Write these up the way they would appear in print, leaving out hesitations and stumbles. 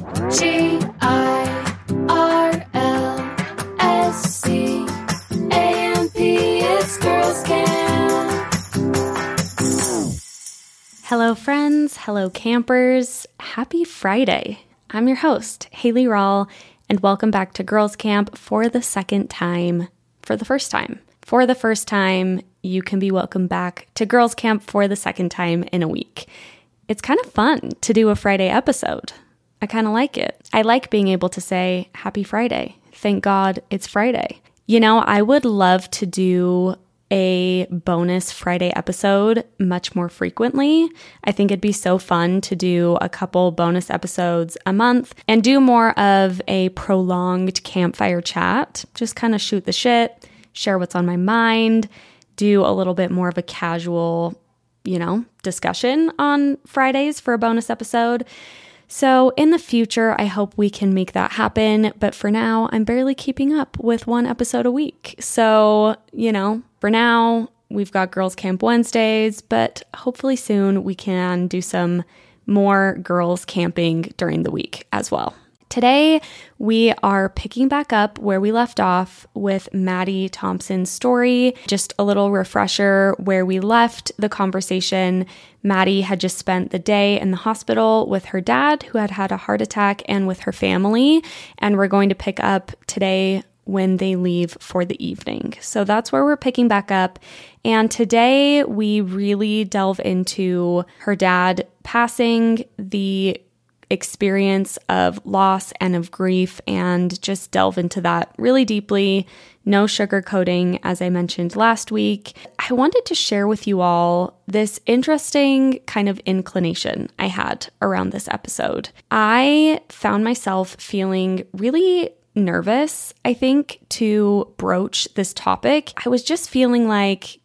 Girlscamp. It's Girls Camp. Hello, friends. Hello, campers. Happy Friday. I'm your host, Hayley Rawle, and welcome back to Girls Camp For the first time, you can be welcome back to Girls Camp for the second time in a week. It's kind of fun to do a Friday episode. I kind of like it. I like being able to say, Happy Friday. Thank God it's Friday. You know, I would love to do a bonus Friday episode much more frequently. I think it'd be so fun to do a couple bonus episodes a month and do more of a prolonged campfire chat. Just kind of shoot the shit, share what's on my mind, do a little bit more of a casual discussion on Fridays for a bonus episode. So in the future, I hope we can make that happen. But for now, I'm barely keeping up with one episode a week. So, for now, we've got Girls Camp Wednesdays, but hopefully soon we can do some more girls camping during the week as well. Today, we are picking back up where we left off with Maddie Thompson's story. Just a little refresher where we left the conversation. Maddie had just spent the day in the hospital with her dad, who had had a heart attack, and with her family. And we're going to pick up today when they leave for the evening. So that's where we're picking back up. And today, we really delve into her dad passing, the experience of loss and of grief, and just delve into that really deeply. No sugarcoating, as I mentioned last week. I wanted to share with you all this interesting kind of inclination I had around this episode. I found myself feeling really nervous, I think, to broach this topic. I was just feeling like,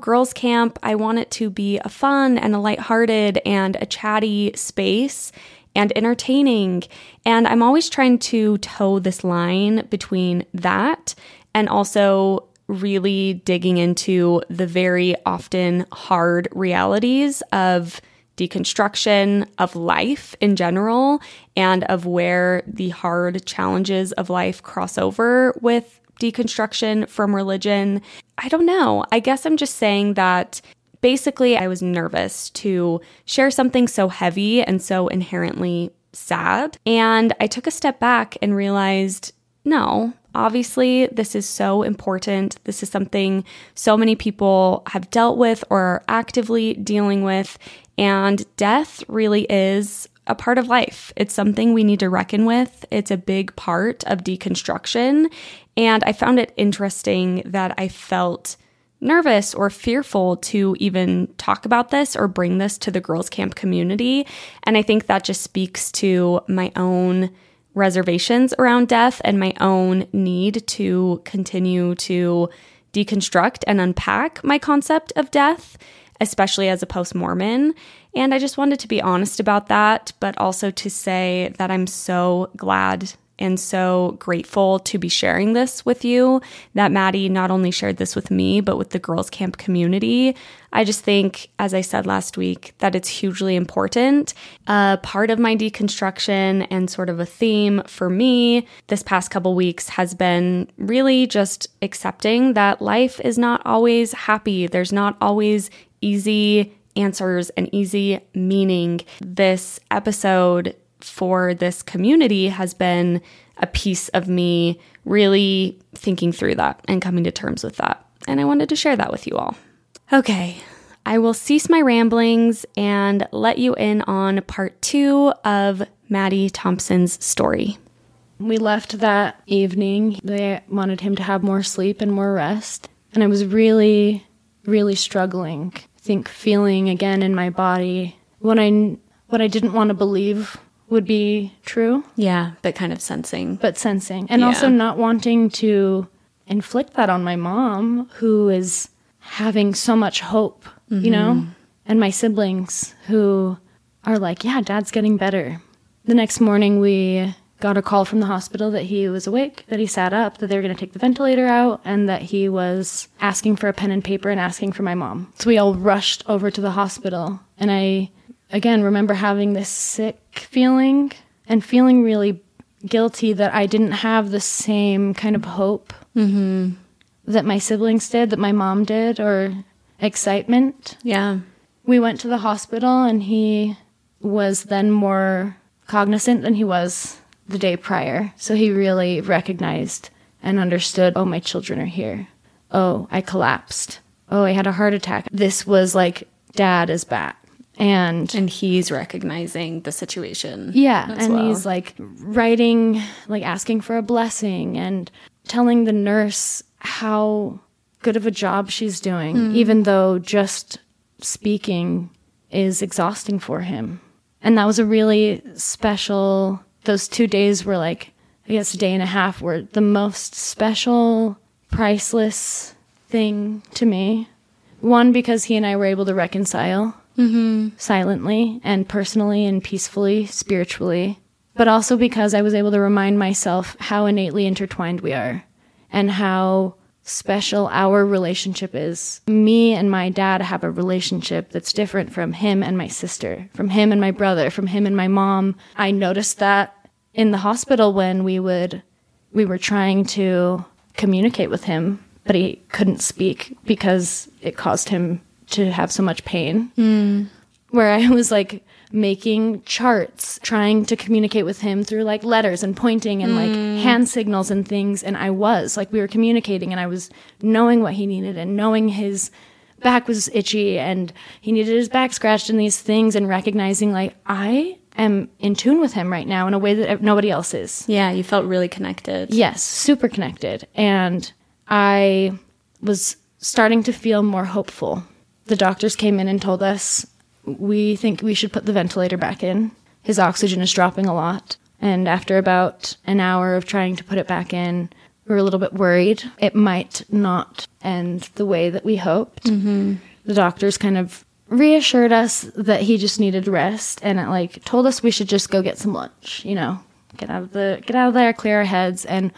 girls camp, I want it to be a fun and a lighthearted and a chatty space and entertaining. And I'm always trying to toe this line between that and also really digging into the very often hard realities of deconstruction, of life in general, and of where the hard challenges of life cross over with deconstruction from religion. I don't know. I guess I'm just saying that basically I was nervous to share something so heavy and so inherently sad. And I took a step back and realized, no, obviously this is so important. This is something so many people have dealt with or are actively dealing with. And death really is a part of life. It's something we need to reckon with. It's a big part of deconstruction. And I found it interesting that I felt nervous or fearful to even talk about this or bring this to the Girls Camp community. And I think that just speaks to my own reservations around death and my own need to continue to deconstruct and unpack my concept of death, especially as a post-Mormon. And I just wanted to be honest about that, but also to say that I'm so glad and so grateful to be sharing this with you, that Maddie not only shared this with me, but with the Girls Camp community. I just think, as I said last week, that it's hugely important. A part of my deconstruction and sort of a theme for me this past couple weeks has been really just accepting that life is not always happy. There's not always easy answers and easy meaning. This episode for this community has been a piece of me really thinking through that and coming to terms with that. And I wanted to share that with you all. Okay, I will cease my ramblings and let you in on part 2 of Maddie Thompson's story. We left that evening. They wanted him to have more sleep and more rest. And I was really, really struggling. I think feeling again in my body what I didn't want to believe would be true. Yeah, but kind of sensing. And also not wanting to inflict that on my mom, who is having so much hope, and my siblings who are like, yeah, dad's getting better. The next morning we got a call from the hospital that he was awake, that he sat up, that they were going to take the ventilator out, and that he was asking for a pen and paper and asking for my mom. So we all rushed over to the hospital, and I remember having this sick feeling and feeling really guilty that I didn't have the same kind of hope mm-hmm. that my siblings did, that my mom did, or excitement. Yeah. We went to the hospital, and he was then more cognizant than he was the day prior. So he really recognized and understood, oh, my children are here. Oh, I collapsed. Oh, I had a heart attack. This was like, Dad is back. And he's recognizing the situation. Yeah. And he's like writing, like asking for a blessing and telling the nurse how good of a job she's doing, even though just speaking is exhausting for him. And that was a really special, those 2 days were like, I guess a day and a half were the most special, priceless thing to me. One, because he and I were able to reconcile mm-hmm. silently and personally and peacefully, spiritually, but also because I was able to remind myself how innately intertwined we are and how special our relationship is. Me and my dad have a relationship that's different from him and my sister, from him and my brother, from him and my mom. I noticed that in the hospital when we were trying to communicate with him, but he couldn't speak because it caused him to have so much pain. Where I was like making charts, trying to communicate with him through like letters and pointing and like hand signals and things. And I was like, we were communicating and I was knowing what he needed and knowing his back was itchy and he needed his back scratched and these things, and recognizing like I am in tune with him right now in a way that nobody else is. Yeah, you felt really connected. Yes, super connected. And I was starting to feel more hopeful. The doctors came in and told us, we think we should put the ventilator back in. His oxygen is dropping a lot. And after about an hour of trying to put it back in, we were a little bit worried. It might not end the way that we hoped. Mm-hmm. The doctors kind of reassured us that he just needed rest. And it like told us we should just go get some lunch, you know, get out of there, clear our heads. And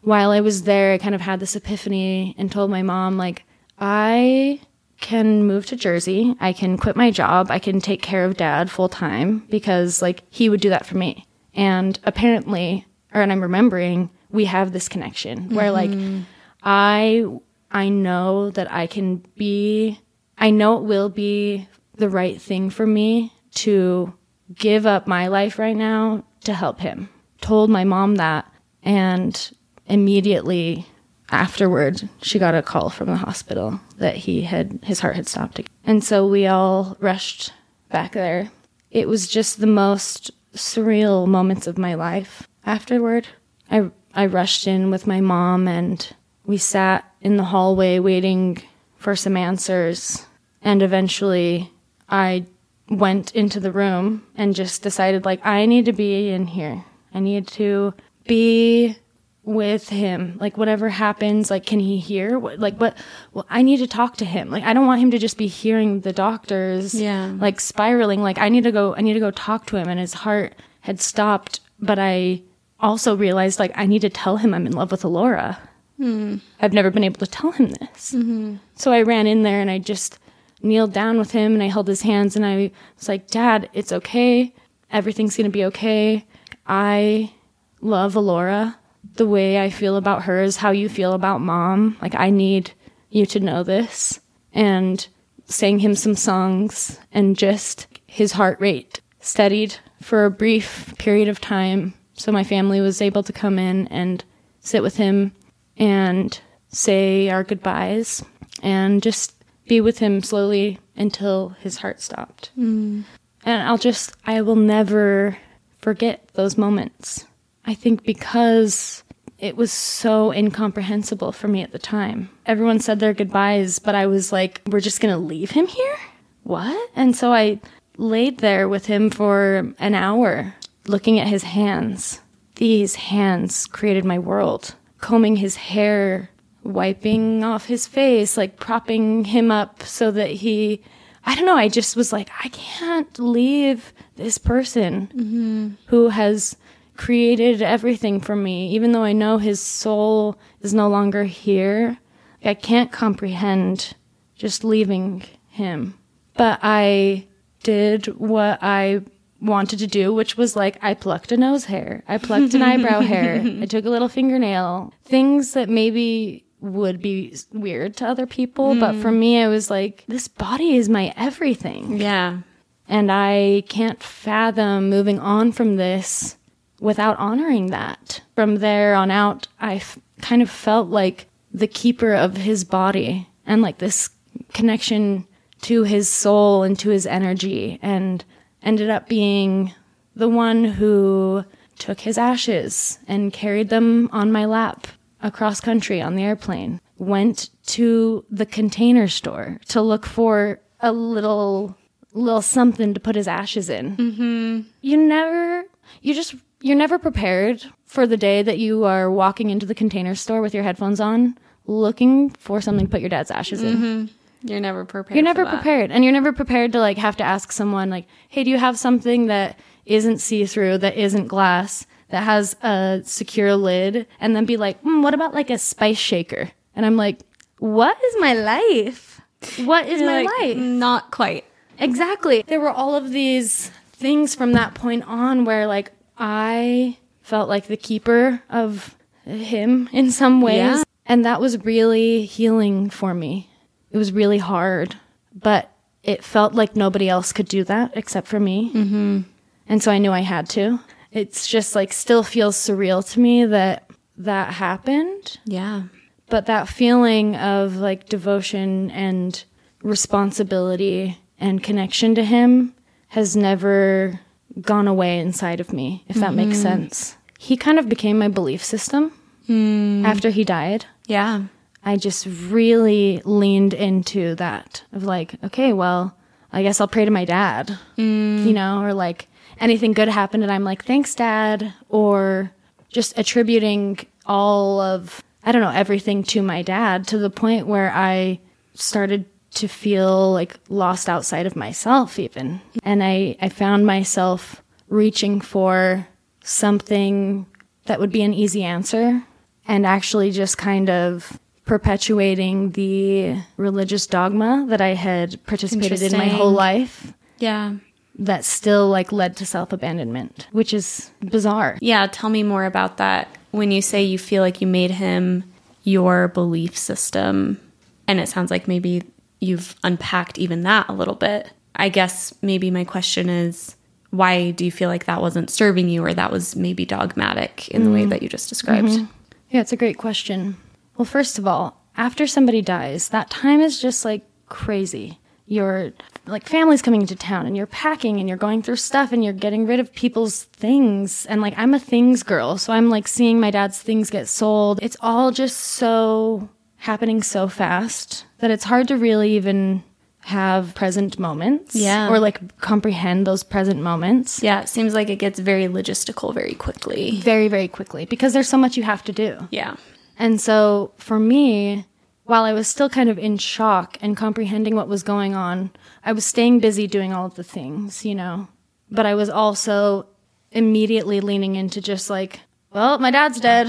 while I was there, I kind of had this epiphany and told my mom, like, I can move to Jersey. I can quit my job. I can take care of Dad full time, because like he would do that for me. And apparently, and I'm remembering, we have this connection where mm-hmm. like I know that I can be, I know it will be the right thing for me to give up my life right now to help him. Told my mom that, and immediately afterward, she got a call from the hospital that his heart had stopped again. And so we all rushed back there. It was just the most surreal moments of my life. Afterward, I rushed in with my mom, and we sat in the hallway waiting for some answers. And eventually, I went into the room and just decided, like, I need to be in here. I need to be with him, like whatever happens, like can he hear? Well, I need to talk to him. Like I don't want him to just be hearing the doctors, yeah, like spiraling. Like I need to go talk to him. And his heart had stopped, but I also realized like I need to tell him I'm in love with Allura. I've never been able to tell him this. Mm-hmm. So I ran in there and I just kneeled down with him and I held his hands and I was like, Dad, it's okay. Everything's gonna be okay. I love Allura. The way I feel about her is how you feel about Mom. Like, I need you to know this. And sang him some songs, and just his heart rate steadied for a brief period of time. So my family was able to come in and sit with him and say our goodbyes and just be with him slowly until his heart stopped. And I will never forget those moments. I think because it was so incomprehensible for me at the time. Everyone said their goodbyes, but I was like, we're just going to leave him here? What? And so I laid there with him for an hour, looking at his hands. These hands created my world. Combing his hair, wiping off his face, like propping him up so that he... I don't know, I just was like, I can't leave this person who has created everything for me, even though I know his soul is no longer here. I can't comprehend just leaving him. But I did what I wanted to do, which was like, I plucked a nose hair. I plucked an eyebrow hair. I took a little fingernail. Things that maybe would be weird to other people. Mm. But for me, I was like, this body is my everything. Yeah. And I can't fathom moving on from this without honoring that. From there on out, I kind of felt like the keeper of his body and like this connection to his soul and to his energy, and ended up being the one who took his ashes and carried them on my lap across country on the airplane. Went to the container store to look for a little something to put his ashes in. Mm-hmm. You're never prepared for the day that you are walking into the container store with your headphones on, looking for something to put your dad's ashes in. Mm-hmm. You're never prepared. You're never prepared. And you're never prepared to like have to ask someone like, hey, do you have something that isn't see-through, that isn't glass, that has a secure lid? And then be like, what about like a spice shaker? And I'm like, what is my life? What is my life? Not quite. Exactly. There were all of these things from that point on where like I felt like the keeper of him in some ways. Yeah. And that was really healing for me. It was really hard, but it felt like nobody else could do that except for me. Mm-hmm. And so I knew I had to. It's just like still feels surreal to me that that happened. Yeah. But that feeling of like devotion and responsibility and connection to him has never gone away inside of me, if that makes sense. He kind of became my belief system after he died. Yeah. I just really leaned into that of like, okay, well, I guess I'll pray to my dad, you know, or like anything good happened and I'm like, thanks, Dad, or just attributing all of, I don't know, everything to my dad, to the point where I started to feel like lost outside of myself even. And I found myself reaching for something that would be an easy answer and actually just kind of perpetuating the religious dogma that I had participated in my whole life. Yeah. That still like led to self-abandonment, which is bizarre. Yeah. Tell me more about that. When you say you feel like you made him your belief system, and it sounds like maybe you've unpacked even that a little bit. I guess maybe my question is, why do you feel like that wasn't serving you, or that was maybe dogmatic in the way that you just described? Mm-hmm. Yeah, it's a great question. Well, first of all, after somebody dies, that time is just like crazy. Your like family's coming into town and you're packing and you're going through stuff and you're getting rid of people's things. And like, I'm a things girl. So I'm like seeing my dad's things get sold. It's all just so happening so fast that it's hard to really even have present moments. Yeah. Or like comprehend those present moments. Yeah. It seems like it gets very logistical very quickly. Very, very quickly, because there's so much you have to do. Yeah. And so for me, while I was still kind of in shock and comprehending what was going on, I was staying busy doing all of the things, you know, but I was also immediately leaning into just like, well, my dad's dead.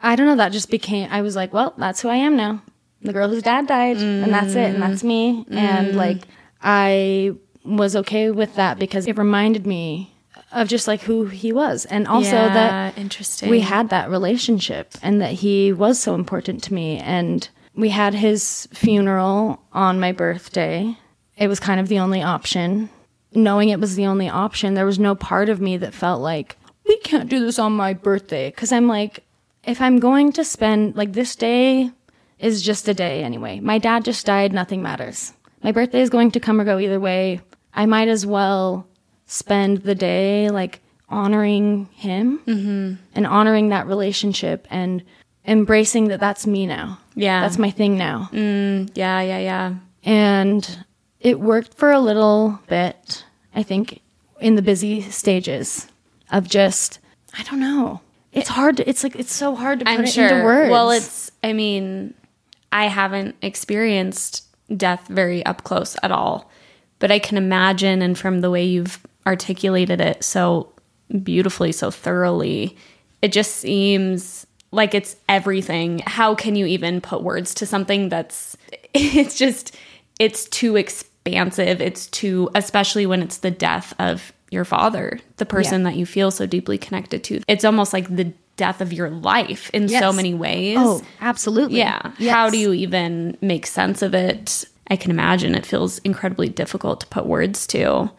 I don't know. That just became, I was like, well, that's who I am now. The girl whose dad died, and that's it. And that's me. And like, I was okay with that because it reminded me of just like who he was, and also that interesting. We had that relationship and that he was so important to me. And we had his funeral on my birthday. It was kind of the only option. Knowing it was the only option, there was no part of me that felt like, we can't do this on my birthday. Because I'm like, if I'm going to spend, like, this day is just a day anyway. My dad just died, nothing matters. My birthday is going to come or go either way. I might as well spend the day like honoring him and honoring that relationship and embracing that that's me now. Yeah. That's my thing now. Yeah. And it worked for a little bit, I think, in the busy stages of just, I don't know. It's hard. It's like, it's so hard to put it into words. Well, it's, I mean, I haven't experienced death very up close at all, but I can imagine, and from the way you've articulated it so beautifully, so thoroughly, it just seems like it's everything. How can you even put words to something that's, it's just, it's too expansive. It's too, especially when it's the death of your father, the person that you feel so deeply connected to. It's almost like the death of your life in so many ways. Oh, absolutely. Yeah. Yes. How do you even make sense of it? I can imagine it feels incredibly difficult to put words to.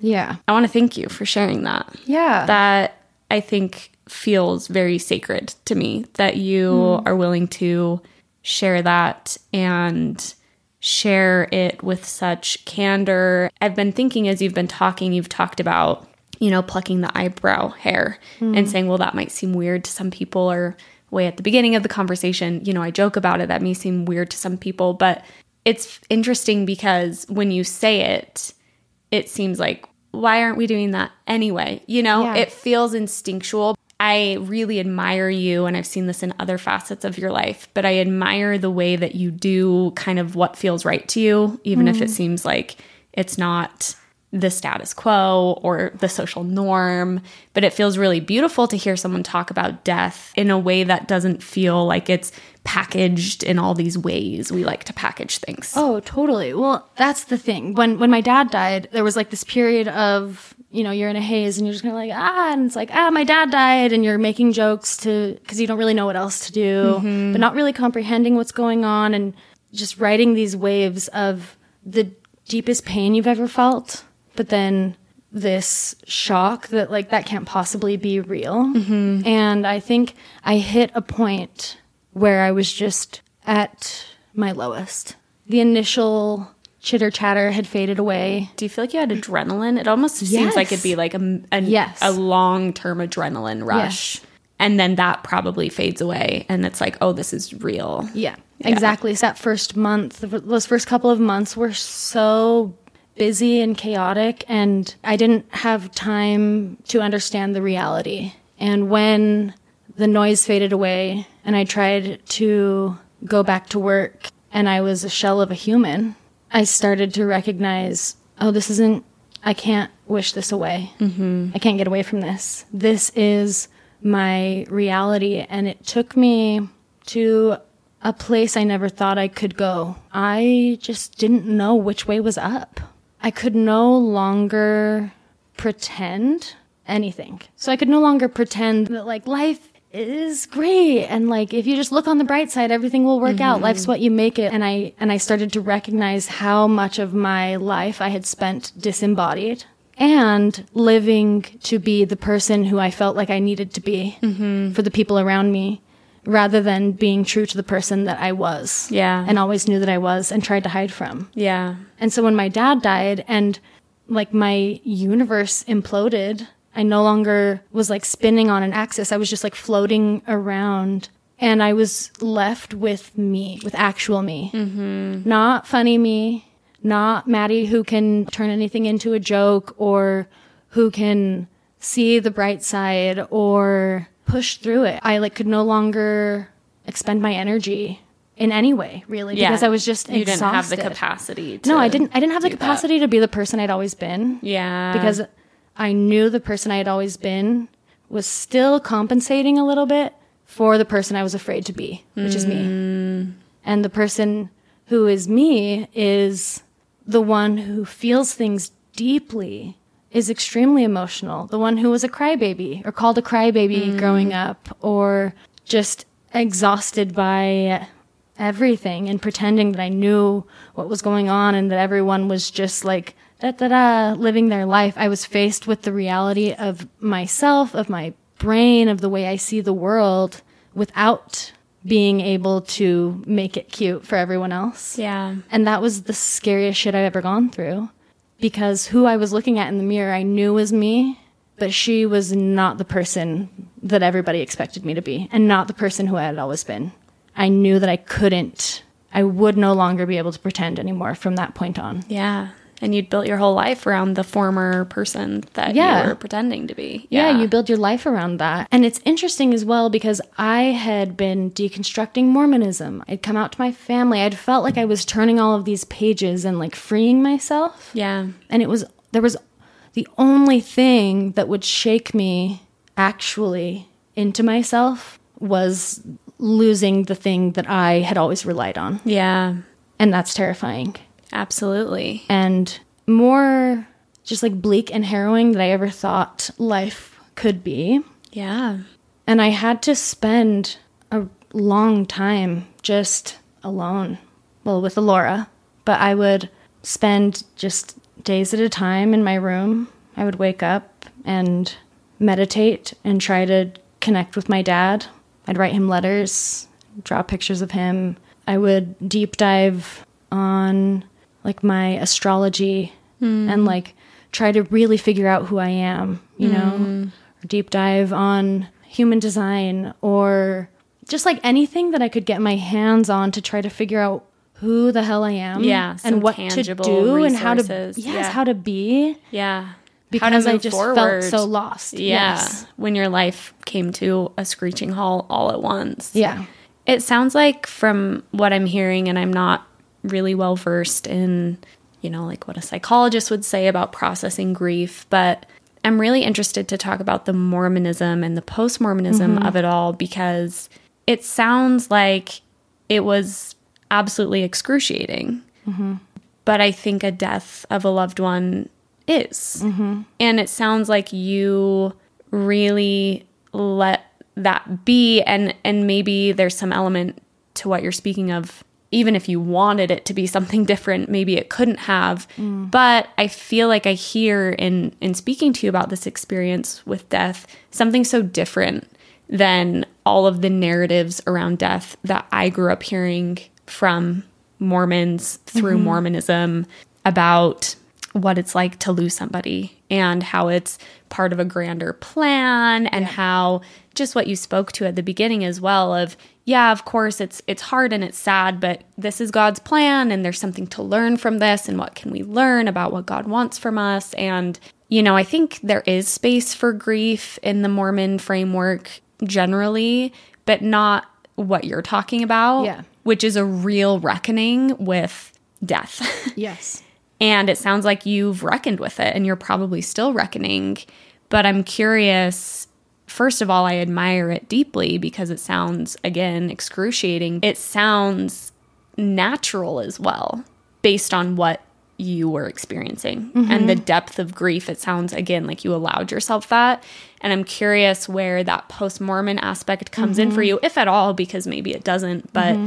Yeah. I want to thank you for sharing that. Yeah. That, I think, feels very sacred to me, that you are willing to share that and share it with such candor. I've been thinking as you've been talking, you've talked about, you know, plucking the eyebrow hair and saying, well, that might seem weird to some people, or way at the beginning of the conversation, you know, I joke about it, that may seem weird to some people, but it's interesting because when you say it, it seems like, why aren't we doing that anyway? You know, it feels instinctual. I really admire you, and I've seen this in other facets of your life, but I admire the way that you do kind of what feels right to you, even if it seems like it's not the status quo or the social norm. But it feels really beautiful to hear someone talk about death in a way that doesn't feel like it's packaged in all these ways we like to package things. Oh, totally. Well, that's the thing. When my dad died, there was like this period of, you know, you're in a haze and you're just kind of like, and it's like, my dad died, and you're making jokes because you don't really know what else to do, but not really comprehending what's going on, and just riding these waves of the deepest pain you've ever felt. But then this shock that, like, that can't possibly be real. And I think I hit a point where I was just at my lowest. The initial chitter-chatter had faded away. Do you feel like you had adrenaline? It almost seems like it'd be like a long-term adrenaline rush. Yes. And then that probably fades away, and it's like, oh, this is real. Yeah, yeah. Exactly. So that first month, those first couple of months were so busy and chaotic, and I didn't have time to understand the reality. And when the noise faded away and I tried to go back to work and I was a shell of a human, I started to recognize, I can't wish this away. I can't get away from this. This is my reality. And it took me to a place I never thought I could go. I just didn't know which way was up. I could no longer pretend anything. So I could no longer pretend that, like, life is great, and, like, if you just look on the bright side, everything will work out. Life's what you make it. And I started to recognize how much of my life I had spent disembodied and living to be the person who I felt like I needed to be for the people around me, rather than being true to the person that I was. Yeah. And always knew that I was and tried to hide from. Yeah. And so when my dad died and, like, my universe imploded, I no longer was, like, spinning on an axis. I was just, like, floating around, and I was left with me, with actual me. Not funny me, not Maddie who can turn anything into a joke, or who can see the bright side or push through it. I, like, could no longer expend my energy in any way, really, because I was just exhausted. You didn't have the capacity to I didn't have the capacity to be the person I'd always been. Yeah. Because I knew the person I had always been was still compensating a little bit for the person I was afraid to be, which is me. And the person who is me is the one who feels things deeply, is extremely emotional, the one who was a crybaby, or called a crybaby growing up, or just exhausted by everything and pretending that I knew what was going on and that everyone was just, like, living their life. I was faced with the reality of myself, of my brain, of the way I see the world, without being able to make it cute for everyone else. Yeah. And that was the scariest shit I've ever gone through, because who I was looking at in the mirror I knew was me, but she was not the person that everybody expected me to be, and not the person who I had always been. I knew that I would no longer be able to pretend anymore from that point on. Yeah. And you'd built your whole life around the former person that you were pretending to be. Yeah. Yeah, you build your life around that. And it's interesting as well, because I had been deconstructing Mormonism. I'd come out to my family. I'd felt like I was turning all of these pages and, like, freeing myself. Yeah. And there was the only thing that would shake me actually into myself was losing the thing that I had always relied on. Yeah. And that's terrifying. Absolutely. And more just like bleak and harrowing that I ever thought life could be. Yeah. And I had to spend a long time just alone. Well, with Allura, but I would spend just days at a time in my room. I would wake up and meditate and try to connect with my dad. I'd write him letters, draw pictures of him. I would deep dive on like my astrology and like try to really figure out who I am, you know, or deep dive on human design or just like anything that I could get my hands on to try to figure out who the hell I am, and what to do, resources. And how to, how to be, because I just felt so lost, when your life came to a screeching halt all at once. Yeah, it sounds like from what I'm hearing, and I'm not really well versed in, you know, like what a psychologist would say about processing grief, but I'm really interested to talk about the Mormonism and the post-Mormonism of it all, because it sounds like it was absolutely excruciating. But I think a death of a loved one is. And it sounds like you really let that be, and maybe there's some element to what you're speaking of. Even if you wanted it to be something different, maybe it couldn't have. But I feel like I hear in speaking to you about this experience with death, something so different than all of the narratives around death that I grew up hearing from Mormons through Mormonism about what it's like to lose somebody and how it's part of a grander plan, and how just what you spoke to at the beginning as well of, yeah, of course, it's hard and it's sad, but this is God's plan and there's something to learn from this, and what can we learn about what God wants from us. And, you know, I think there is space for grief in the Mormon framework generally, but not what you're talking about, which is a real reckoning with death. Yes. And it sounds like you've reckoned with it, and you're probably still reckoning. But I'm curious, first of all, I admire it deeply because it sounds, again, excruciating. It sounds natural as well, based on what you were experiencing. And the depth of grief, it sounds, again, like you allowed yourself that. And I'm curious where that post-Mormon aspect comes in for you, if at all, because maybe it doesn't, but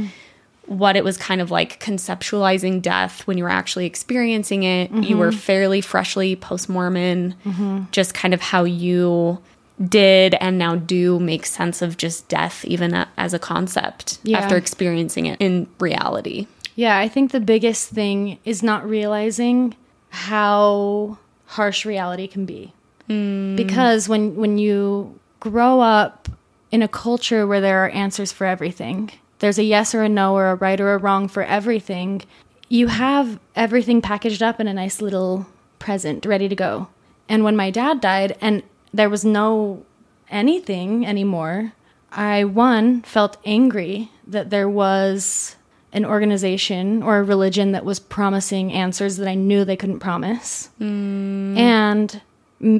what it was kind of like conceptualizing death when you were actually experiencing it. You were fairly freshly post-Mormon, just kind of how you did and now do make sense of just death even as a concept after experiencing it in reality. Yeah, I think the biggest thing is not realizing how harsh reality can be. Because when you grow up in a culture where there are answers for everything, there's a yes or a no or a right or a wrong for everything, you have everything packaged up in a nice little present ready to go. And when my dad died and there was no anything anymore, I, one, felt angry that there was an organization or a religion that was promising answers that I knew they couldn't promise. And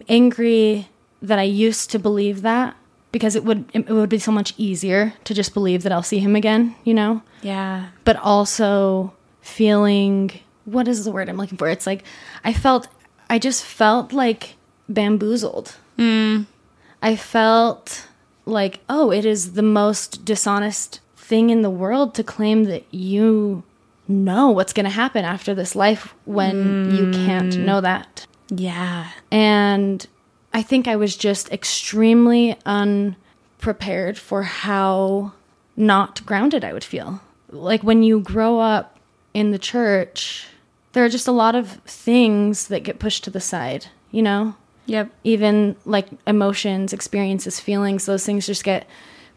angry that I used to believe that, because it would be so much easier to just believe that I'll see him again, you know? Yeah. But also feeling, what is the word I'm looking for? It's like, I just felt like bamboozled. I felt like, oh, it is the most dishonest thing in the world to claim that you know what's going to happen after this life when you can't know that. Yeah. And I think I was just extremely unprepared for how not grounded I would feel. Like when you grow up in the church, there are just a lot of things that get pushed to the side, you know? Yep. Even like emotions, experiences, feelings, those things just get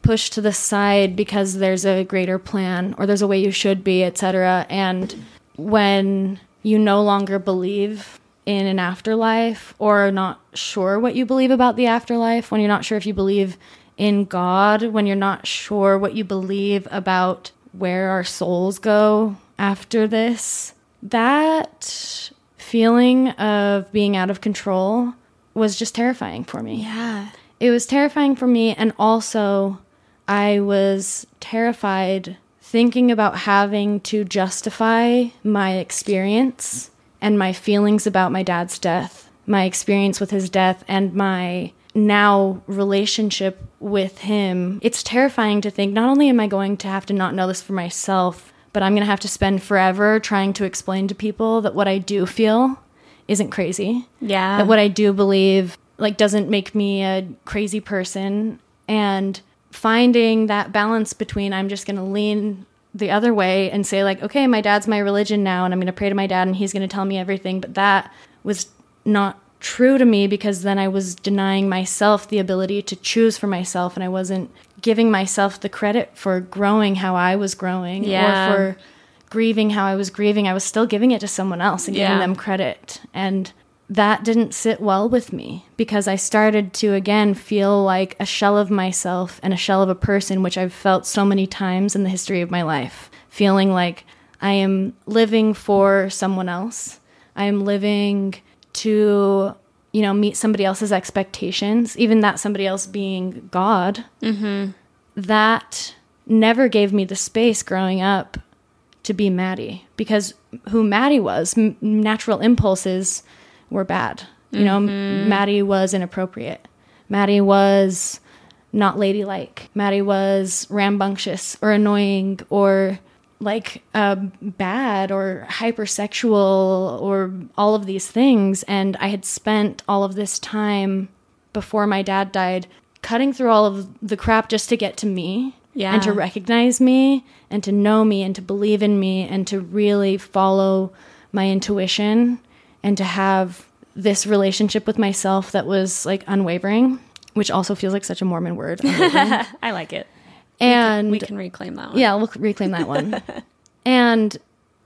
pushed to the side because there's a greater plan or there's a way you should be, etc. And when you no longer believe in an afterlife or are not sure what you believe about the afterlife, when you're not sure if you believe in God, when you're not sure what you believe about where our souls go after this, that feeling of being out of control was just terrifying for me. Yeah. It was terrifying for me, and also I was terrified thinking about having to justify my experience and my feelings about my dad's death my experience with his death and my now relationship with him, it's terrifying to think not only am I going to have to not know this for myself, but I'm going to have to spend forever trying to explain to people that what I do feel isn't crazy. Yeah. That what I do believe, like, doesn't make me a crazy person. And finding that balance between I'm just going to lean the other way and say, like, okay, my dad's my religion now, and I'm going to pray to my dad and he's going to tell me everything. But that was not true to me, because then I was denying myself the ability to choose for myself, and I wasn't giving myself the credit for growing how I was growing, yeah, or for grieving how I was grieving. I was still giving it to someone else and giving them credit, and that didn't sit well with me, because I started to again feel like a shell of myself and a shell of a person, which I've felt so many times in the history of my life, feeling like I am living for someone else, I am living to, you know, meet somebody else's expectations, even that somebody else being God. Mm-hmm. That never gave me the space growing up to be Maddie, because who Maddie was, natural impulses were bad. You know, Maddie was inappropriate. Maddie was not ladylike. Maddie was rambunctious or annoying or like bad or hypersexual or all of these things. And I had spent all of this time before my dad died cutting through all of the crap just to get to me, yeah, and to recognize me and to know me and to believe in me and to really follow my intuition and to have this relationship with myself that was like unwavering, which also feels like such a Mormon word. I like it. And we can reclaim that one. Yeah, we'll reclaim that one. And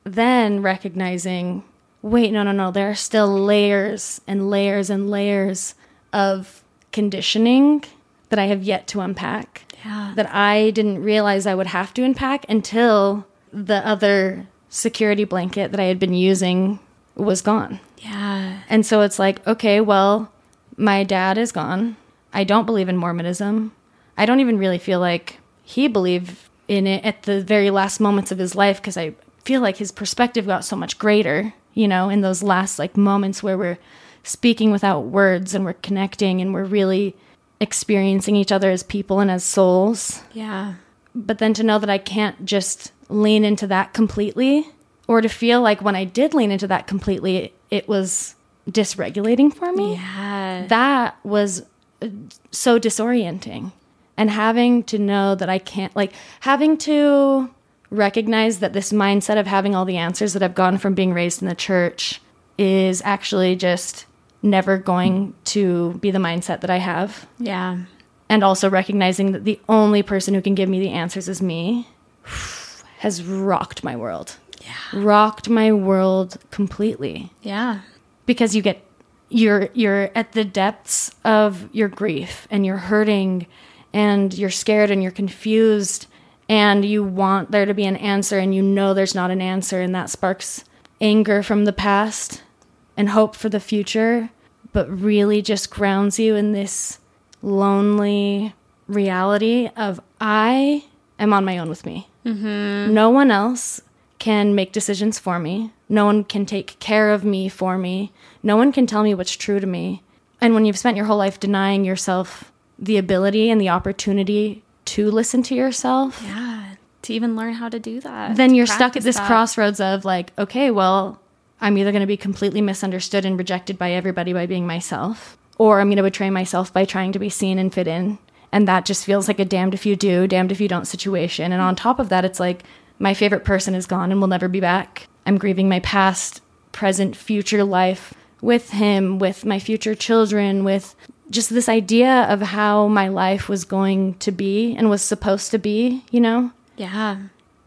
then recognizing, wait, no, there are still layers and layers and layers of conditioning that I have yet to unpack, yeah, that I didn't realize I would have to unpack until the other security blanket that I had been using was gone. Yeah. And so it's like, okay, well, my dad is gone. I don't believe in Mormonism. I don't even really feel like he believed in it at the very last moments of his life, because I feel like his perspective got so much greater, you know, in those last like moments where we're speaking without words and we're connecting and we're really experiencing each other as people and as souls. Yeah. But then to know that I can't just lean into that completely, or to feel like when I did lean into that completely, it was dysregulating for me. Yeah. That was so disorienting. And having to know that I can't, like, having to recognize that this mindset of having all the answers that I've gotten from being raised in the church is actually just never going to be the mindset that I have. Yeah. And also recognizing that the only person who can give me the answers is me has rocked my world. Yeah. Rocked my world completely. Yeah. Because you're at the depths of your grief and you're hurting and you're scared and you're confused and you want there to be an answer, and you know there's not an answer, and that sparks anger from the past and hope for the future, but really just grounds you in this lonely reality of I am on my own with me. Mm-hmm. No one else can make decisions for me. No one can take care of me for me. No one can tell me what's true to me. And when you've spent your whole life denying yourself the ability and the opportunity to listen to yourself, yeah, to even learn how to do that, then you're stuck at this crossroads of like, okay, well, I'm either going to be completely misunderstood and rejected by everybody by being myself, or I'm going to betray myself by trying to be seen and fit in. And that just feels like a damned if you do, damned if you don't situation. And on top of that, it's like, my favorite person is gone and will never be back. I'm grieving my past, present, future life with him, with my future children, with just this idea of how my life was going to be and was supposed to be, you know? Yeah.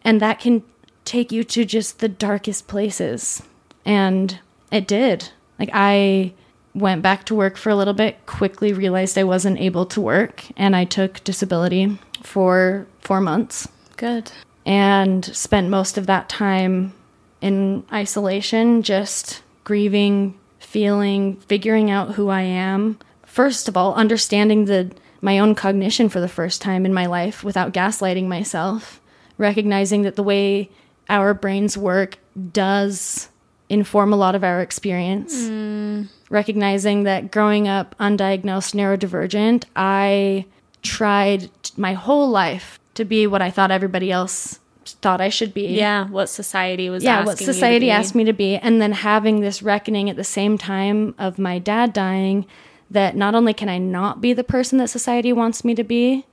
And that can take you to just the darkest places. And it did. Like, I went back to work for a little bit, quickly realized I wasn't able to work, and I took disability for 4 months. Good. And spent most of that time in isolation, just grieving, feeling, figuring out who I am. First of all, understanding my own cognition for the first time in my life without gaslighting myself, recognizing that the way our brains work does inform a lot of our experience. recognizing that growing up undiagnosed neurodivergent, I tried my whole life to be what I thought everybody else thought I should be. Yeah, what society was asking what society asked me to be. And then having this reckoning at the same time of my dad dying, that not only can I not be the person that society wants me to be,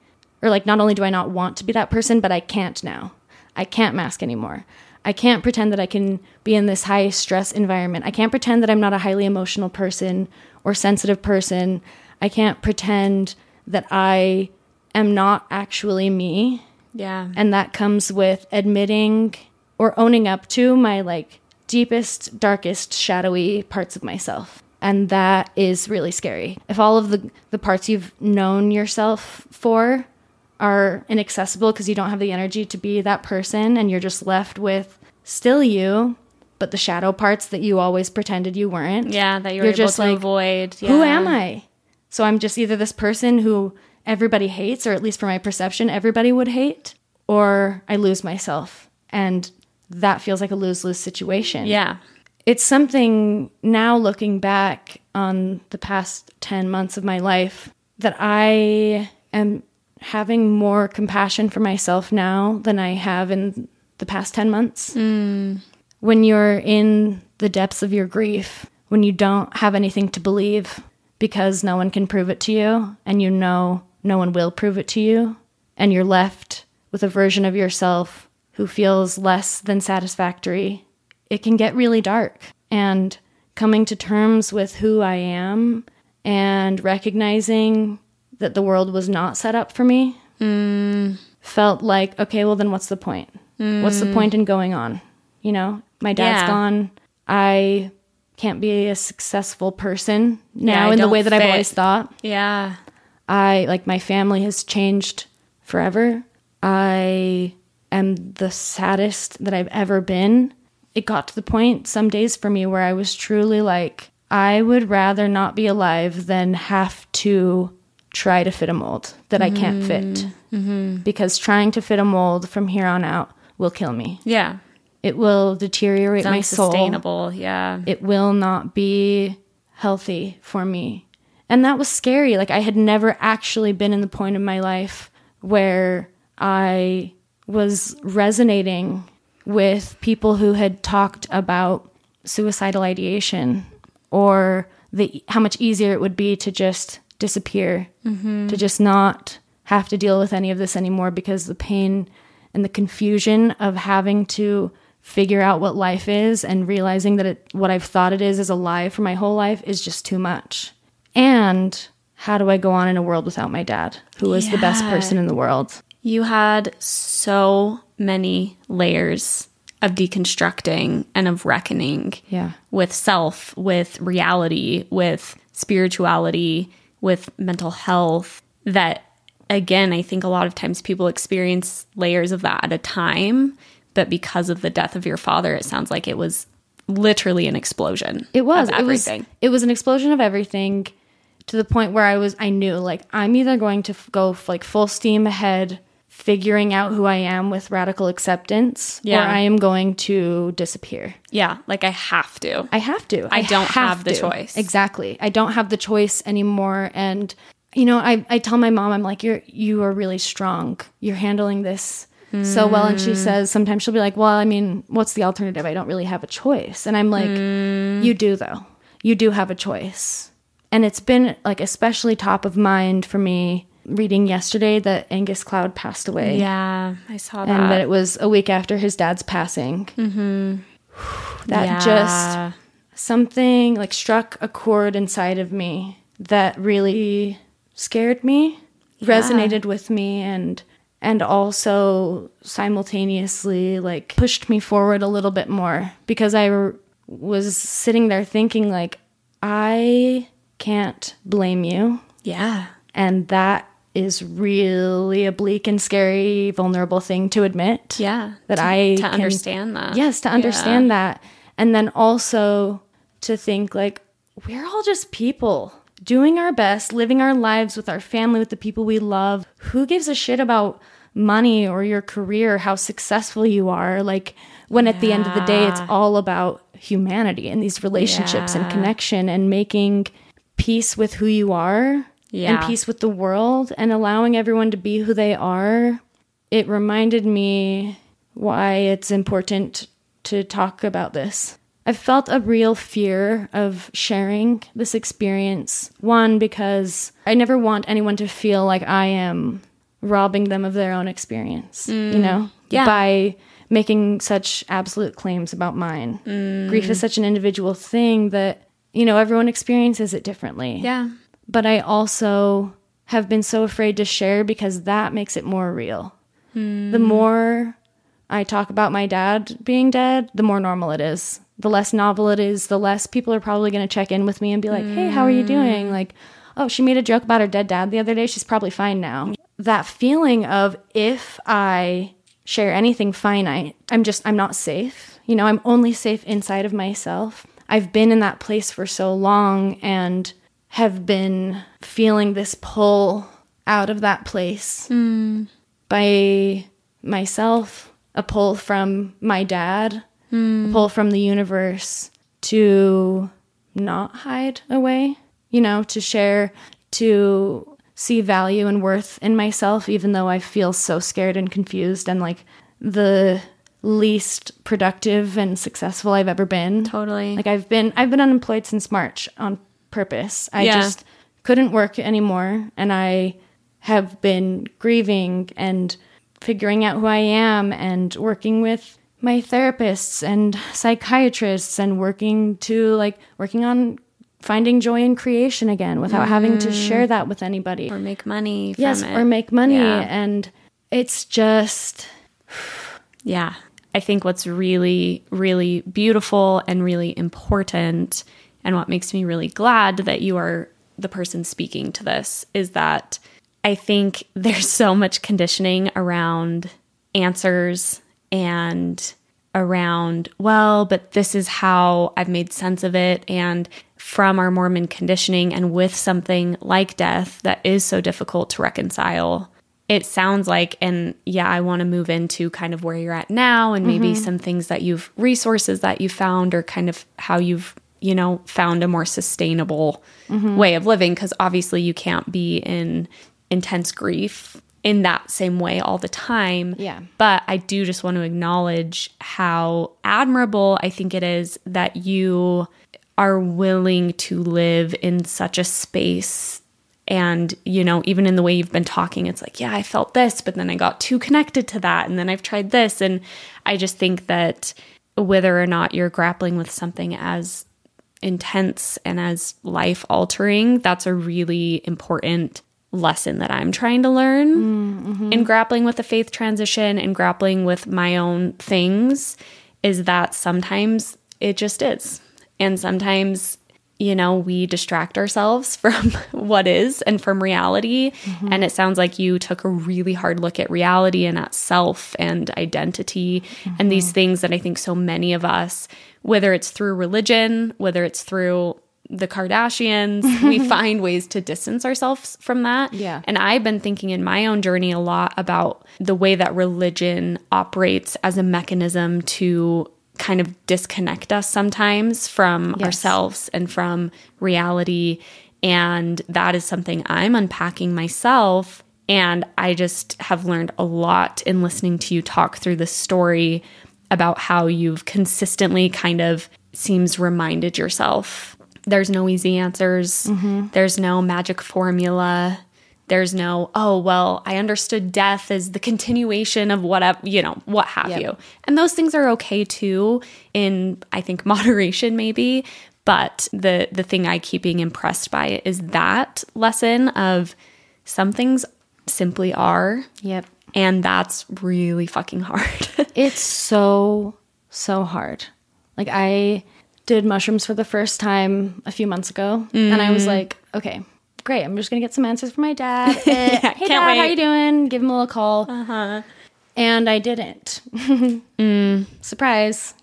or like not only do I not want to be that person, but I can't now. I can't mask anymore. I can't pretend that I can be in this high stress environment. I can't pretend that I'm not a highly emotional person or sensitive person. I can't pretend that I am not actually me. Yeah. And that comes with admitting or owning up to my like deepest, darkest, shadowy parts of myself. And that is really scary. If all of the parts you've known yourself for are inaccessible because you don't have the energy to be that person, and you're just left with still you, but the shadow parts that you always pretended you weren't. Yeah, that you're able just to like, avoid. Yeah. Who am I? So I'm just either this person who everybody hates, or at least for my perception, everybody would hate, or I lose myself. And that feels like a lose-lose situation. Yeah. It's something now looking back on the past 10 months of my life that I am having more compassion for myself now than I have in the past 10 months. Mm. When you're in the depths of your grief, when you don't have anything to believe because no one can prove it to you, and you know no one will prove it to you, and you're left with a version of yourself who feels less than satisfactory, it can get really dark. And coming to terms with who I am and recognizing that the world was not set up for me felt like, okay, well then what's the point? What's the point in going on? You know, my dad's gone. I can't be a successful person now in the way that I've always thought. Yeah. I, like, my family has changed forever. I am the saddest that I've ever been. It got to the point some days for me where I was truly like, I would rather not be alive than have to try to fit a mold that I can't fit, because trying to fit a mold from here on out will kill me. Yeah. It will deteriorate my soul. It's unsustainable, yeah. It will not be healthy for me. And that was scary. Like, I had never actually been in the point of my life where I was resonating with people who had talked about suicidal ideation, or how much easier it would be to just disappear, to just not have to deal with any of this anymore, because the pain and the confusion of having to figure out what life is and realizing that what I've thought it is a lie for my whole life is just too much. And how do I go on in a world without my dad, who was the best person in the world? You had so many layers of deconstructing and of reckoning with self, with reality, with spirituality, with mental health, that, again, I think a lot of times people experience layers of that at a time. But because of the death of your father, it sounds like it was literally an explosion. It was. Of everything. It was an explosion of everything, to the point where I knew, like, I'm either going to go like full steam ahead figuring out who I am with radical acceptance, or I am going to disappear. Yeah, like, I have to. I don't have the choice. Exactly. I don't have the choice anymore. And, you know, I tell my mom, I'm like, you are really strong. You're handling this so well. And she says, sometimes she'll be like, well, I mean, what's the alternative? I don't really have a choice. And I'm like, you do though. You do have a choice. And it's been, like, especially top of mind for me, reading yesterday that Angus Cloud passed away. Yeah, I saw that. And that it was a week after his dad's passing. That just something, like, struck a chord inside of me that really scared me, resonated with me, and also simultaneously, like, pushed me forward a little bit more, because I was sitting there thinking, like, I can't blame you. Yeah. And that is really a bleak and scary, vulnerable thing to admit. Yeah. Understand that. Yes, to understand that. And then also to think, like, we're all just people doing our best, living our lives with our family, with the people we love. Who gives a shit about money or your career, how successful you are? Like, when at the end of the day, it's all about humanity and these relationships and connection and making peace with who you are and peace with the world and allowing everyone to be who they are. It reminded me why it's important to talk about this. I've felt a real fear of sharing this experience. One, because I never want anyone to feel like I am robbing them of their own experience, you know, by making such absolute claims about mine. Grief is such an individual thing that, you know, everyone experiences it differently. Yeah. But I also have been so afraid to share because that makes it more real. The more I talk about my dad being dead, the more normal it is. The less novel it is, the less people are probably going to check in with me and be like, hey, how are you doing? Like, oh, she made a joke about her dead dad the other day. She's probably fine now. That feeling of if I share anything finite, I'm not safe. You know, I'm only safe inside of myself. I've been in that place for so long and have been feeling this pull out of that place by myself, a pull from my dad, a pull from the universe to not hide away, you know, to share, to see value and worth in myself, even though I feel so scared and confused and like the least productive and successful I've ever been. Totally. Like I've been unemployed since March on purpose. I just couldn't work anymore. And I have been grieving and figuring out who I am and working with my therapists and psychiatrists and working on finding joy in creation again without having to share that with anybody. Or make money from it. Or make money. Yeah. And it's just... yeah. I think what's really, really beautiful and really important and what makes me really glad that you are the person speaking to this is that I think there's so much conditioning around answers and around, well, but this is how I've made sense of it. And from our Mormon conditioning and with something like death that is so difficult to reconcile, it sounds like, and yeah, I want to move into kind of where you're at now and maybe some things that resources that you found or kind of how you've, you know, found a more sustainable way of living. Because obviously you can't be in intense grief in that same way all the time. Yeah. But I do just want to acknowledge how admirable I think it is that you are willing to live in such a space. And, you know, even in the way you've been talking, it's like, yeah, I felt this, but then I got too connected to that. And then I've tried this. And I just think that whether or not you're grappling with something as intense and as life-altering, that's a really important lesson that I'm trying to learn in grappling with the faith transition and grappling with my own things, is that sometimes it just is. And sometimes, you know, we distract ourselves from what is and from reality. And it sounds like you took a really hard look at reality and at self and identity and these things that I think so many of us, whether it's through religion, whether it's through the Kardashians, we find ways to distance ourselves from that. Yeah. And I've been thinking in my own journey a lot about the way that religion operates as a mechanism to kind of disconnect us sometimes from ourselves and from reality. And that is something I'm unpacking myself. And I just have learned a lot in listening to you talk through this story about how you've consistently kind of seems reminded yourself there's no easy answers. There's no magic formula. There's no, oh, well, I understood death as the continuation of whatever, you know, what have you. And those things are okay too in, I think, moderation maybe. But the thing I keep being impressed by is that lesson of some things simply are. And that's really fucking hard. It's so, so hard. Like I did mushrooms for the first time a few months ago. And I was like, okay, great. I'm just going to get some answers from my dad. Hey, Dad, wait. How you doing? Give him a little call. And I didn't. Surprise.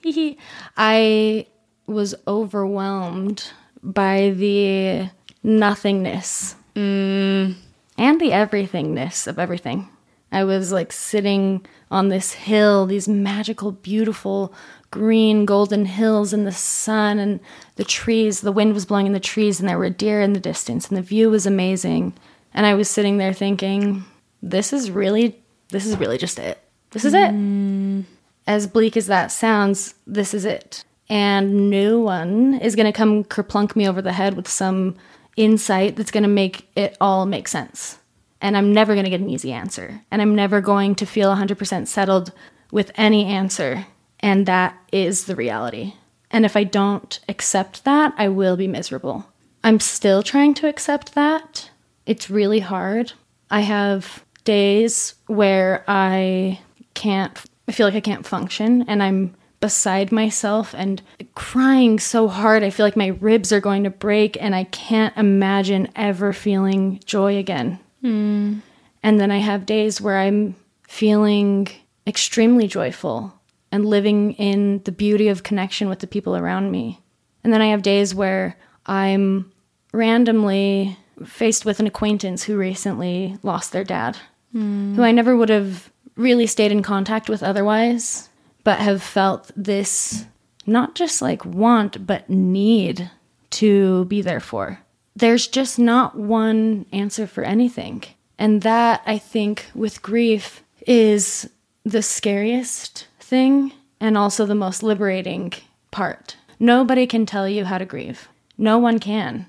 I was overwhelmed by the nothingness and the everythingness of everything. I was like sitting on this hill, these magical, beautiful, green, golden hills in the sun and the trees. The wind was blowing in the trees and there were deer in the distance and the view was amazing. And I was sitting there thinking, this is really just it. This is it. As bleak as that sounds, this is it. And no one is going to come kerplunk me over the head with some insight that's going to make it all make sense. And I'm never going to get an easy answer. And I'm never going to feel 100% settled with any answer. And that is the reality. And if I don't accept that, I will be miserable. I'm still trying to accept that. It's really hard. I have days where I feel like I can't function and I'm beside myself and crying so hard. I feel like my ribs are going to break and I can't imagine ever feeling joy again. Mm. And then I have days where I'm feeling extremely joyful and living in the beauty of connection with the people around me. And then I have days where I'm randomly faced with an acquaintance who recently lost their dad, who I never would have really stayed in contact with otherwise, but have felt this not just like want, but need to be there for. There's just not one answer for anything. And that, I think, with grief is the scariest thing and also the most liberating part. Nobody can tell you how to grieve. No one can.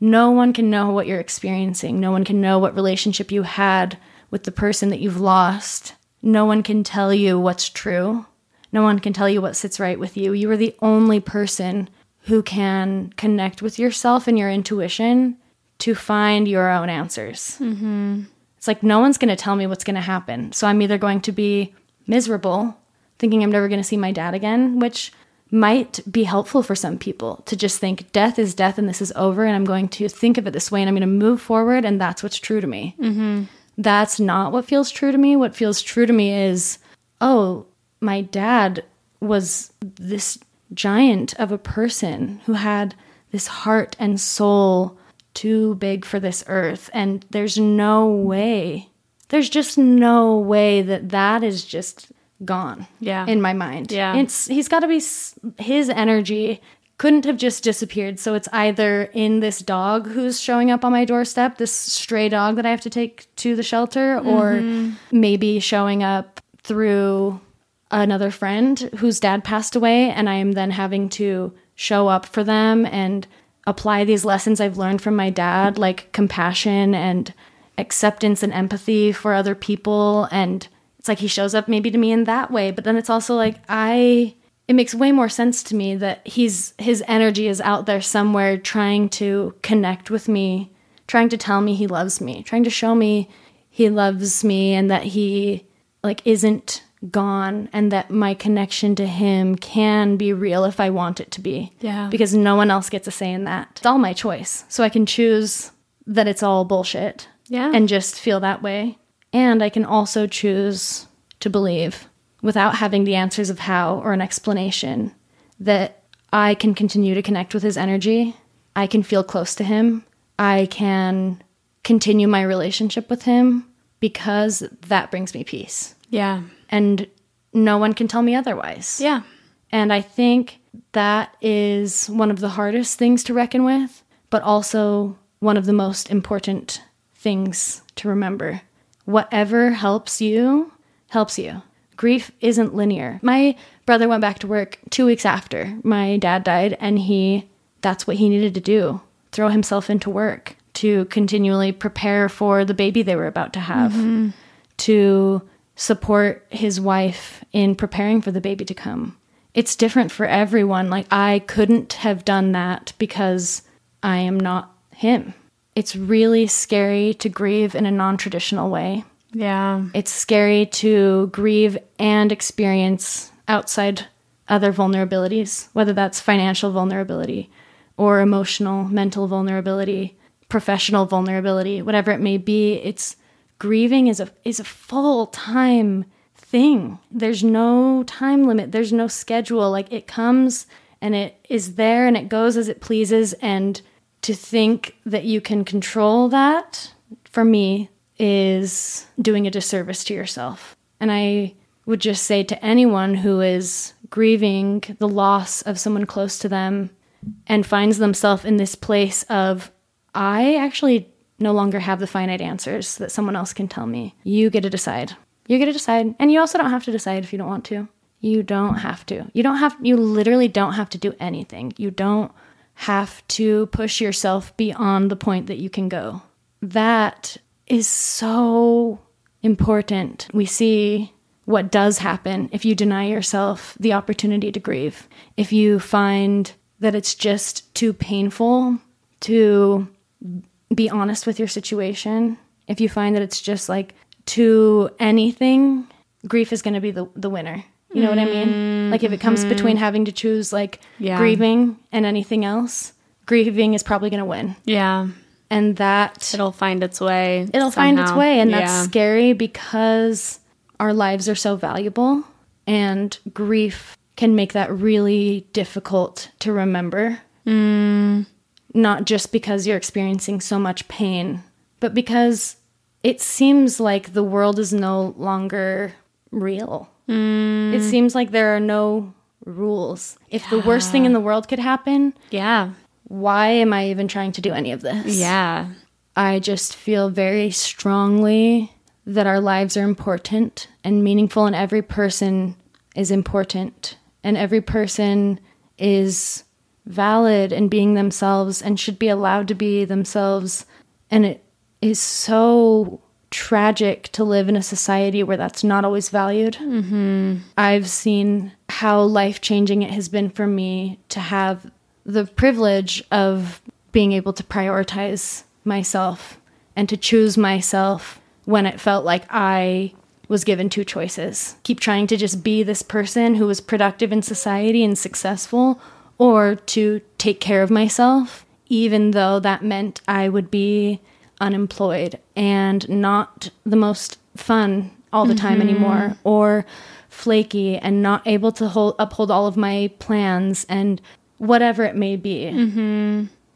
No one can know what you're experiencing. No one can know what relationship you had with the person that you've lost. No one can tell you what's true. No one can tell you what sits right with you. You are the only person who can connect with yourself and your intuition to find your own answers. Mm-hmm. It's like no one's going to tell me what's going to happen. So I'm either going to be miserable, thinking I'm never going to see my dad again, which might be helpful for some people to just think death is death and this is over and I'm going to think of it this way and I'm going to move forward and that's what's true to me. Mm-hmm. That's not what feels true to me. What feels true to me is, oh, my dad was this giant of a person who had this heart and soul too big for this earth. And there's just no way that is just gone. Yeah, in my mind. Yeah, he's got to be, his energy couldn't have just disappeared. So it's either in this dog who's showing up on my doorstep, this stray dog that I have to take to the shelter, or maybe showing up through another friend whose dad passed away and I am then having to show up for them and apply these lessons I've learned from my dad, like compassion and acceptance and empathy for other people. And it's like he shows up maybe to me in that way. But then it's also like it makes way more sense to me that his energy is out there somewhere trying to connect with me, trying to tell me he loves me, trying to show me he loves me and that he like isn't gone and that my connection to him can be real if I want it to be. Yeah. Because no one else gets a say in that. It's all my choice. So I can choose that it's all bullshit. Yeah. And just feel that way. And I can also choose to believe without having the answers of how or an explanation that I can continue to connect with his energy. I can feel close to him. I can continue my relationship with him because that brings me peace. Yeah. And no one can tell me otherwise. Yeah. And I think that is one of the hardest things to reckon with, but also one of the most important things to remember. Whatever helps you, helps you. Grief isn't linear. My brother went back to work 2 weeks after my dad died, and that's what he needed to do, throw himself into work to continually prepare for the baby they were about to have, to support his wife in preparing for the baby to come. It's different for everyone. Like, I couldn't have done that because I am not him. It's really scary to grieve in a non-traditional way. Yeah. It's scary to grieve and experience outside other vulnerabilities, whether that's financial vulnerability or emotional, mental vulnerability, professional vulnerability, whatever it may be. It's grieving is a full-time thing. There's no time limit. There's no schedule. Like, it comes and it is there and it goes as it pleases. And to think that you can control that, for me, is doing a disservice to yourself. And I would just say to anyone who is grieving the loss of someone close to them and finds themselves in this place of, I actually no longer have the finite answers that someone else can tell me. You get to decide. You get to decide. And you also don't have to decide if you don't want to. You don't have to. You literally don't have to do anything. You don't have to push yourself beyond the point that you can go. That is so important. We see what does happen if you deny yourself the opportunity to grieve. If you find that it's just too painful to be honest with your situation, if you find that it's just like to anything, grief is going to be the winner. You know what I mean? Like if it comes between having to choose like grieving and anything else, grieving is probably going to win. Yeah. And that... it'll find its way. It'll somehow. Find its way. And that's scary because our lives are so valuable, and grief can make that really difficult to remember. Not just because you're experiencing so much pain, but because it seems like the world is no longer real. It seems like there are no rules. If the worst thing in the world could happen, why am I even trying to do any of this? I just feel very strongly that our lives are important and meaningful, and every person is important, and every person is valid in being themselves and should be allowed to be themselves. And it is so tragic to live in a society where that's not always valued. I've seen how life-changing it has been for me to have the privilege of being able to prioritize myself and to choose myself when it felt like I was given two choices. Keep trying to just be this person who was productive in society and successful, or to take care of myself, even though that meant I would be unemployed and not the most fun all the time anymore, or flaky and not able to uphold all of my plans and whatever it may be.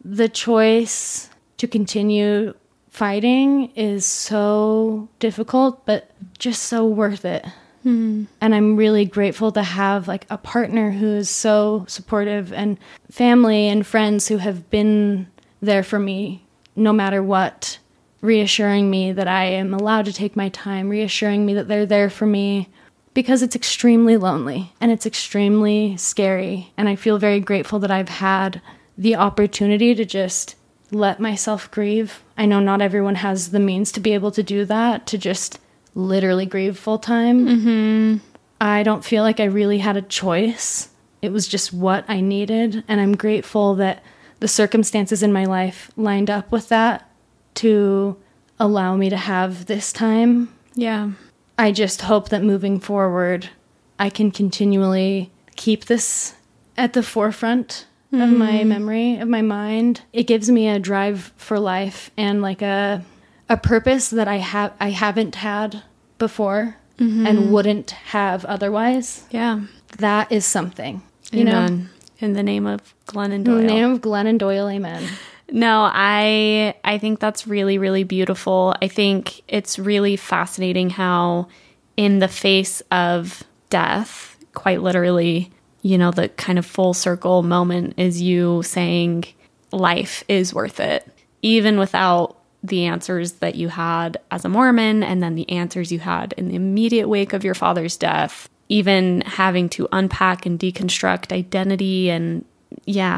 The choice to continue fighting is so difficult, but just so worth it. And I'm really grateful to have like a partner who is so supportive, and family and friends who have been there for me no matter what, reassuring me that I am allowed to take my time, reassuring me that they're there for me, because it's extremely lonely and it's extremely scary. And I feel very grateful that I've had the opportunity to just let myself grieve. I know not everyone has the means to be able to do that, to just literally grieve full time. I don't feel like I really had a choice. It was just what I needed. And I'm grateful that the circumstances in my life lined up with that to allow me to have this time. I just hope that moving forward, I can continually keep this at the forefront of my memory, of my mind. It gives me a drive for life and like a purpose that I haven't had before and wouldn't have otherwise. That is something, you know. In the name of Glennon Doyle. In the name of Glennon Doyle, amen. No, I think that's really, really beautiful. I think it's really fascinating how in the face of death, quite literally, you know, the kind of full circle moment is you saying life is worth it. Even without the answers that you had as a Mormon, and then the answers you had in the immediate wake of your father's death. Even having to unpack and deconstruct identity and,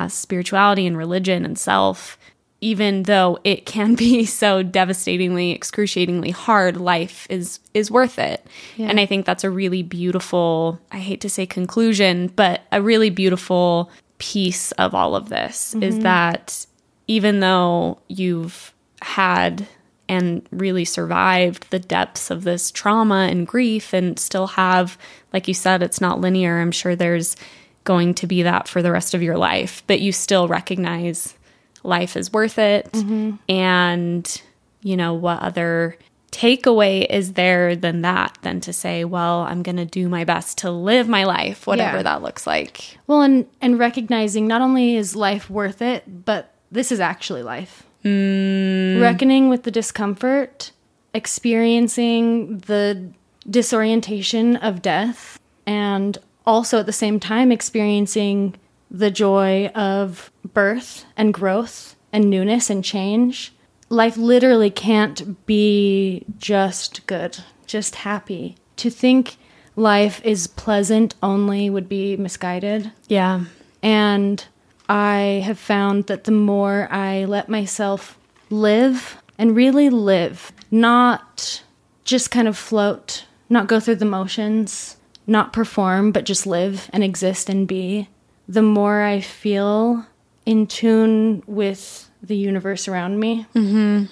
spirituality and religion and self, even though it can be so devastatingly, excruciatingly hard, life is worth it. And I think that's a really beautiful, I hate to say conclusion, but a really beautiful piece of all of this is that even though you've had and really survived the depths of this trauma and grief, and still have, like you said, it's not linear. I'm sure there's going to be that for the rest of your life, but you still recognize life is worth it. And, you know, what other takeaway is there than that, than to say, well, I'm going to do my best to live my life, whatever that looks like. Well, and recognizing not only is life worth it, but this is actually life. Reckoning with the discomfort experiencing the disorientation of death and also at the same time experiencing the joy of birth and growth and newness and change. Life literally can't be just good, just happy. To think life is pleasant only would be misguided. Yeah. And I have found that the more I let myself live and really live, not just kind of float, not go through the motions, not perform, but just live and exist and be, the more I feel in tune with the universe around me, mm-hmm.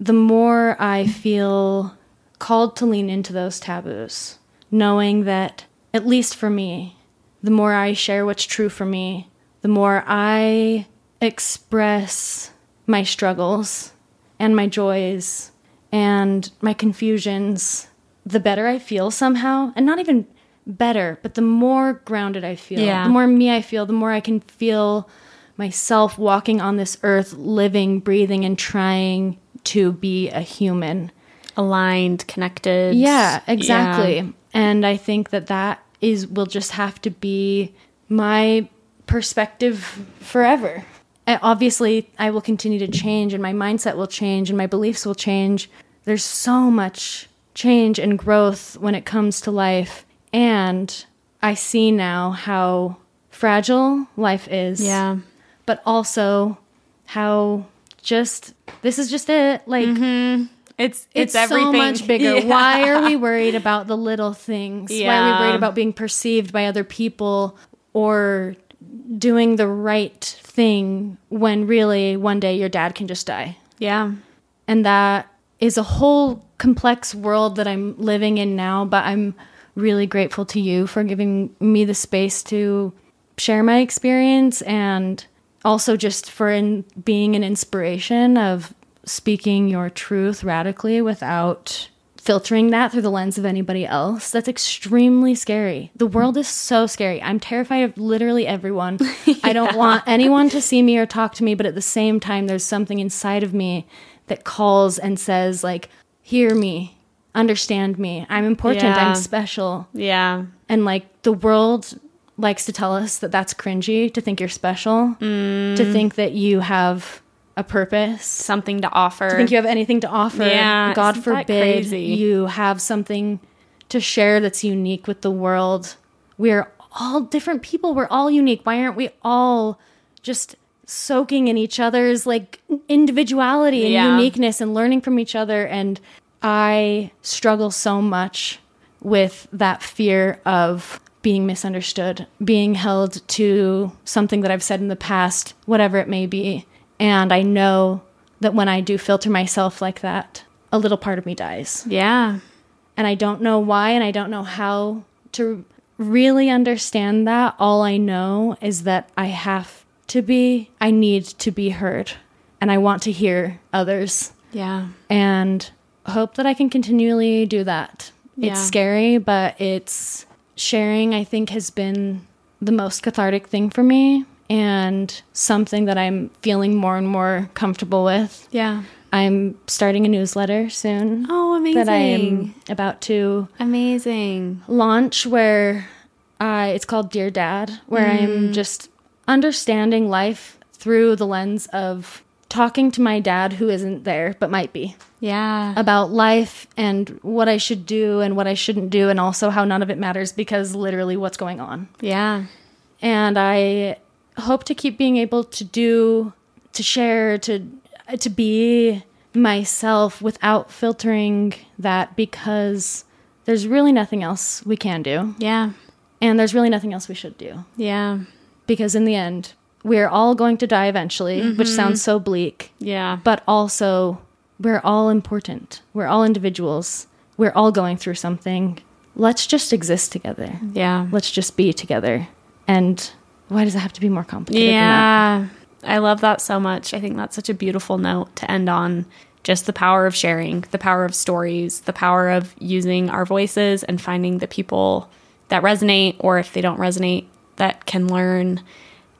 the more I feel called to lean into those taboos, knowing that, at least for me, the more I share what's true for me, the more I express my struggles and my joys and my confusions, the better I feel somehow. And not even better, but the more grounded I feel, yeah. the more me I feel, the more I can feel myself walking on this earth, living, breathing, and trying to be a human. Aligned, connected. Yeah, exactly. Yeah. And I think that will just have to be my perspective forever. Obviously, I will continue to change, and my mindset will change, and my beliefs will change. There's so much change and growth when it comes to life, and I see now how fragile life is. Yeah. But also how just, this is just it. Like, mm-hmm. It's everything. So much bigger. Yeah. Why are we worried about the little things? Yeah. Why are we worried about being perceived by other people or doing the right thing when really one day your dad can just die? Yeah. And that is a whole complex world that I'm living in now, but I'm really grateful to you for giving me the space to share my experience and also just for being an inspiration of speaking your truth radically without filtering that through the lens of anybody else. That's extremely scary. The world is so scary. I'm terrified of literally everyone. Yeah. I don't want anyone to see me or talk to me, but at the same time, there's something inside of me that calls and says, like, hear me, understand me. I'm important. Yeah. I'm special. Yeah. And like the world likes to tell us that that's cringy, to think you're special, to think that you have a purpose, something to offer. To think you have anything to offer. Yeah, God forbid you have something to share that's unique with the world. We're all different people. We're all unique. Why aren't we all just soaking in each other's like individuality and yeah. uniqueness and learning from each other? And I struggle so much with that fear of being misunderstood, being held to something that I've said in the past, whatever it may be. And I know that when I do filter myself like that, a little part of me dies. Yeah. And I don't know why, and I don't know how to really understand that. All I know is that I need to be heard. And I want to hear others. Yeah. And hope that I can continually do that. Yeah. It's scary, but it's sharing, I think, has been the most cathartic thing for me. And something that I'm feeling more and more comfortable with. Yeah. I'm starting a newsletter soon. Oh, amazing. That I am about to launch where it's called Dear Dad, where I'm just understanding life through the lens of talking to my dad who isn't there but might be. Yeah. About life and what I should do and what I shouldn't do and also how none of it matters because literally what's going on. Yeah. And I hope to keep being able to share, to be myself without filtering that because there's really nothing else we can do. Yeah. And there's really nothing else we should do. Yeah. Because in the end, we're all going to die eventually, mm-hmm. which sounds so bleak. Yeah. But also, we're all important. We're all individuals. We're all going through something. Let's just exist together. Yeah. Let's just be together. And why does it have to be more complicated than that? Yeah, I love that so much. I think that's such a beautiful note to end on. Just the power of sharing, the power of stories, the power of using our voices and finding the people that resonate, or if they don't resonate, that can learn.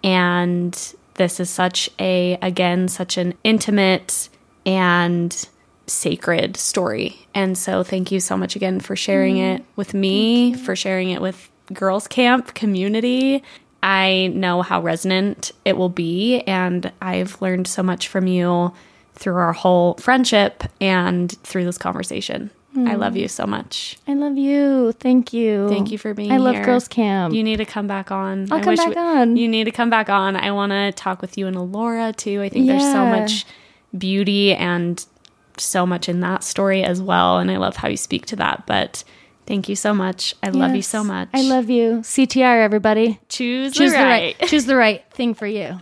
And this is such an intimate and sacred story. And so thank you so much again for sharing it with me, for sharing it with Girls Camp community. I know how resonant it will be, and I've learned so much from you through our whole friendship and through this conversation. I love you so much. I love you. Thank you. Thank you for being here. I love Girls Camp. You need to come back on. I'll come back on. You need to come back on. I want to talk with you and Allura too. I think there's so much beauty and so much in that story as well. And I love how you speak to that. But thank you so much. I love you so much. I love you. CTR, everybody. Choose the right. Choose the right thing for you.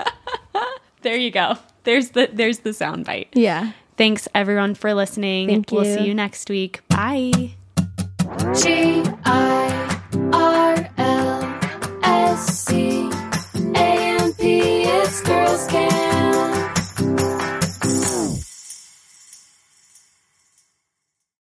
There you go. There's the sound bite. Yeah. Thanks, everyone, for listening. Thank you. We'll see you next week. Bye.